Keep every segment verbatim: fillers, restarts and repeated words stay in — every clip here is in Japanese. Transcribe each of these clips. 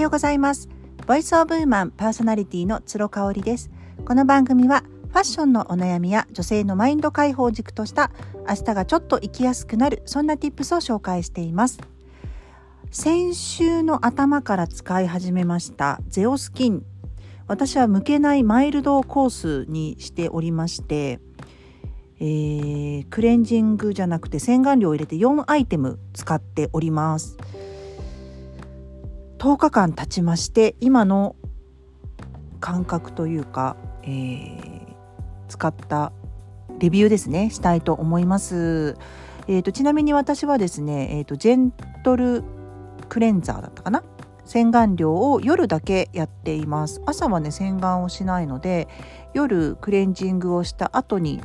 ようございます。ボイスオブウーマンパーソナリティのつろかおりです。この番組はファッションのお悩みや女性のマインド解放軸とした明日がちょっと生きやすくなる、そんな tips を紹介しています。先週の頭から使い始めましたゼオスキン、私は向けないマイルドコースにしておりまして、えー、クレンジングじゃなくて洗顔料を入れてよんアイテム使っております。とおかかん経ちまして、今の感覚というか、えー、使ったレビューですね、したいと思います。えーと、ちなみに私はですね、えーと、ジェントルクレンザーだったかな、洗顔料を夜だけやっています。朝はね洗顔をしないので、夜クレンジングをした後に、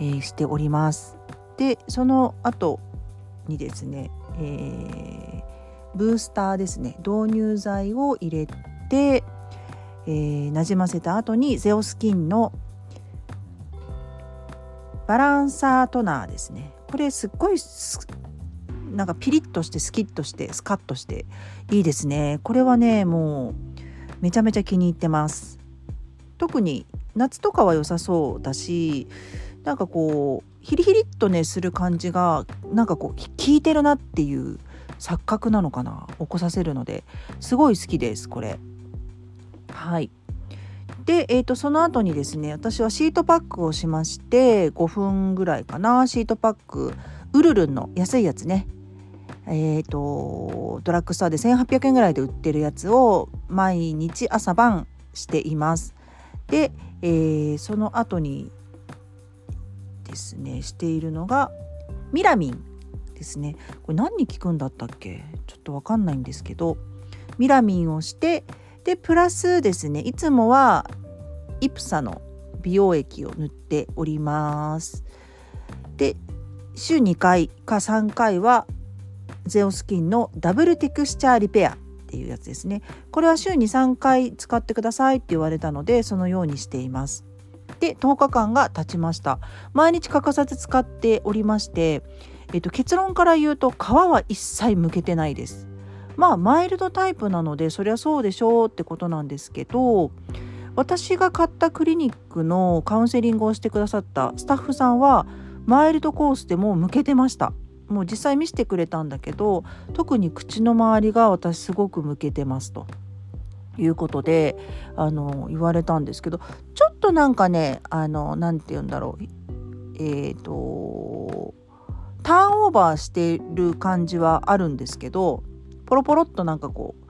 えー、しております。でその後にですね、えー、ブースターですね、導入剤を入れて、えー、なじませた後にゼオスキンのバランサートナーですね、これすっごいすなんかピリッとしてスキッとしてスカッとしていいですね。これはねもうめちゃめちゃ気に入ってます。特に夏とかは良さそうだし、なんかこうヒリヒリっとねする感じがなんかこう効いてるなっていう錯覚なのかな、起こさせるのですごい好きですこれ。はい。で、えーと、その後にですね、私はシートパックをしまして、ごふんぐらいかな、シートパックウルルンの安いやつね、えーとドラッグストアでせんはっぴゃくえんぐらいで売ってるやつを毎日朝晩しています。で、えー、その後にですねしているのがミラミンですね。これ何に効くんだったっけ、ちょっと分かんないんですけど、ミラミンをして、でプラスですね、いつもはイプサの美容液を塗っております。で週にかいかさんかいはゼオスキンのダブルテクスチャーリペアっていうやつですね。これは週にさんかい使ってくださいって言われたので、そのようにしています。でとおかかんが経ちました。毎日欠かさず使っておりまして、えっと、結論から言うと皮は一切むけてないです。まあマイルドタイプなのでそりゃそうでしょうってことなんですけど、私が買ったクリニックのカウンセリングをしてくださったスタッフさんはマイルドコースでもうむけてました。もう実際見せてくれたんだけど、特に口の周りが私すごくむけてますということであの言われたんですけど、ちょっとなんかねあのなんて言うんだろう、えーとターンオーバーしてる感じはあるんですけど、ポロポロっとなんかこう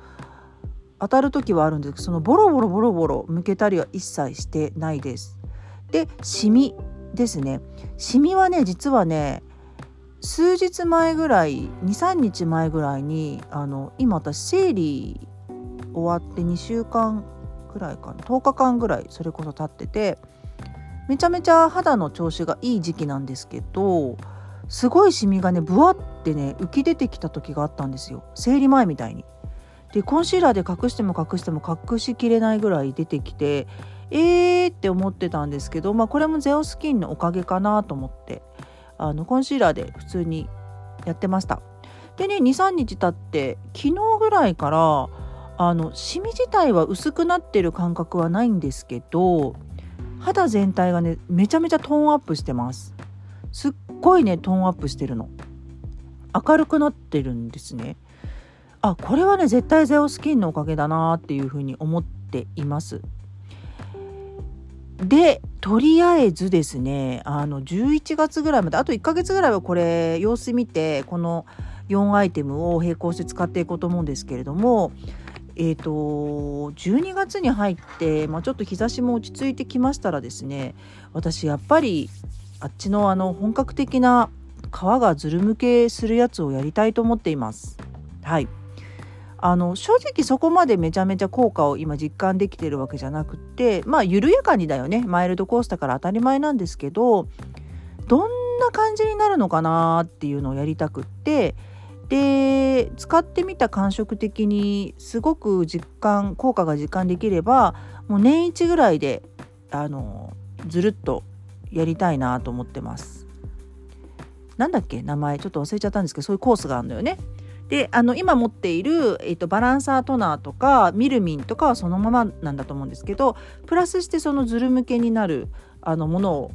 当たる時はあるんですけど、そのボロボロボロボロむけたりは一切してないです。でシミですね、シミはね実はね数日前ぐらい にさんにちまえぐらいにあの今私生理終わってにしゅうかんぐらいかな、とおかかんぐらいそれこそ経ってて、めちゃめちゃ肌の調子がいい時期なんですけど、すごいシミがねブワってね浮き出てきた時があったんですよ、生理前みたいに。でコンシーラーで隠しても隠しても隠しきれないぐらい出てきて、えーって思ってたんですけど、まあ、これもゼオスキンのおかげかなと思ってあのコンシーラーで普通にやってました。でね にさんにち経って昨日ぐらいからあのシミ自体は薄くなってる感覚はないんですけど、肌全体がねめちゃめちゃトーンアップしてます。すっごいねトーンアップしてるの、明るくなってるんですね。あ、これはね絶対ゼオスキンのおかげだなっていうふうに思っています。でとりあえずですね、あのじゅういちがつぐらいまであといっかげつぐらいはこれ様子見て、このよんアイテムを並行して使っていこうと思うんですけれども、えーとじゅうにがつに入って、まあ、ちょっと日差しも落ち着いてきましたらですね、私やっぱりあっちのあの本格的な皮がずるむけするやつをやりたいと思っています。はい。あの正直そこまでめちゃめちゃ効果を今実感できてるわけじゃなくて、まあ緩やかにだよね、マイルドコースだから当たり前なんですけど、どんな感じになるのかなっていうのをやりたくって、で使ってみた感触的にすごく実感効果が実感できれば、もう年一ぐらいであのずるっとやりたいなと思ってます。なんだっけ名前ちょっと忘れちゃったんですけど、そういうコースがあるのよね。であの今持っている、えーと、バランサートナーとかミルミンとかはそのままなんだと思うんですけど、プラスしてそのズル向けになるあのものを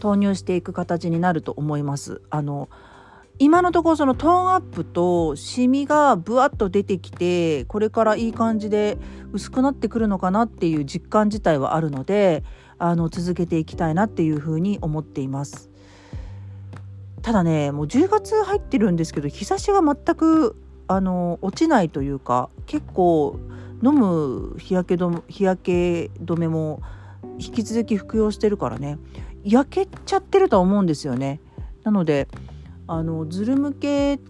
投入していく形になると思います。あの今のところそのトーンアップとシミがブワッと出てきて、これからいい感じで薄くなってくるのかなっていう実感自体はあるので、あの続けていきたいなっていうふうに思っています。ただね、もうじゅうがつ入ってるんですけど、日差しが全くあの落ちないというか、結構飲む日焼け止め、日焼け止めも引き続き服用してるからね、焼けちゃってるとは思うんですよね。なのであのズル向け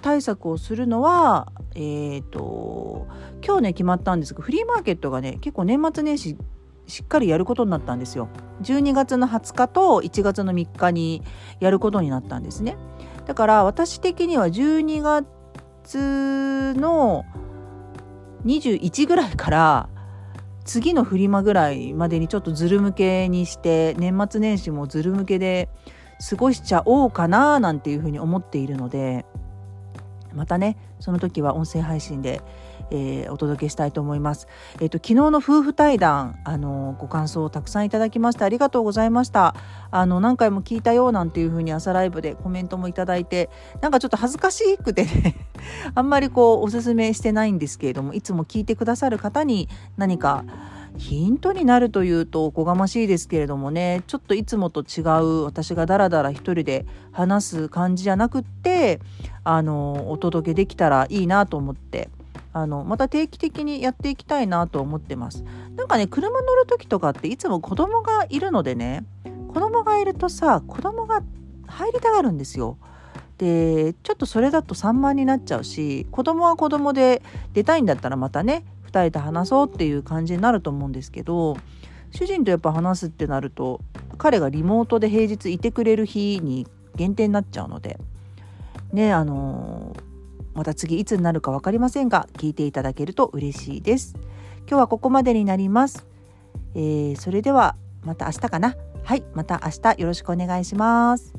対策をするのは、えーと、今日ね決まったんですけど、フリーマーケットがね結構年末年始しっかりやることになったんですよ。じゅうにがつのはつかといちがつのみっかにやることになったんですね。だから私的にはじゅうにがつのにじゅういちぐらいから次のフリマぐらいまでにちょっとズル向けにして、年末年始もズル向けで過ごしちゃおうかななんていうふうに思っているので、またねその時は音声配信で、えー、お届けしたいと思います。えーと、昨日の夫婦対談、あのー、ご感想をたくさんいただきましてありがとうございました。あの何回も聞いたよなんていうふうに朝ライブでコメントもいただいて、なんかちょっと恥ずかしくてねあんまりこうおすすめしてないんですけれども、いつも聞いてくださる方に何かヒントになるというとおこがましいですけれどもね、ちょっといつもと違う私がダラダラ一人で話す感じじゃなくって、あのお届けできたらいいなと思って、あのまた定期的にやっていきたいなと思ってます。なんかね車乗る時とかっていつも子供がいるのでね、子供がいるとさ、子供が入りたがるんですよ。でちょっとそれだと散漫になっちゃうし、子供は子供で出たいんだったらまたねふたりで話そうっていう感じになると思うんですけど、主人とやっぱ話すってなると彼がリモートで平日いてくれる日に限定になっちゃうのでね、あのー、また次いつになるか分かりませんが、聞いていただけると嬉しいです。今日はここまでになります。えー、それではまた明日かな。はい、また明日よろしくお願いします。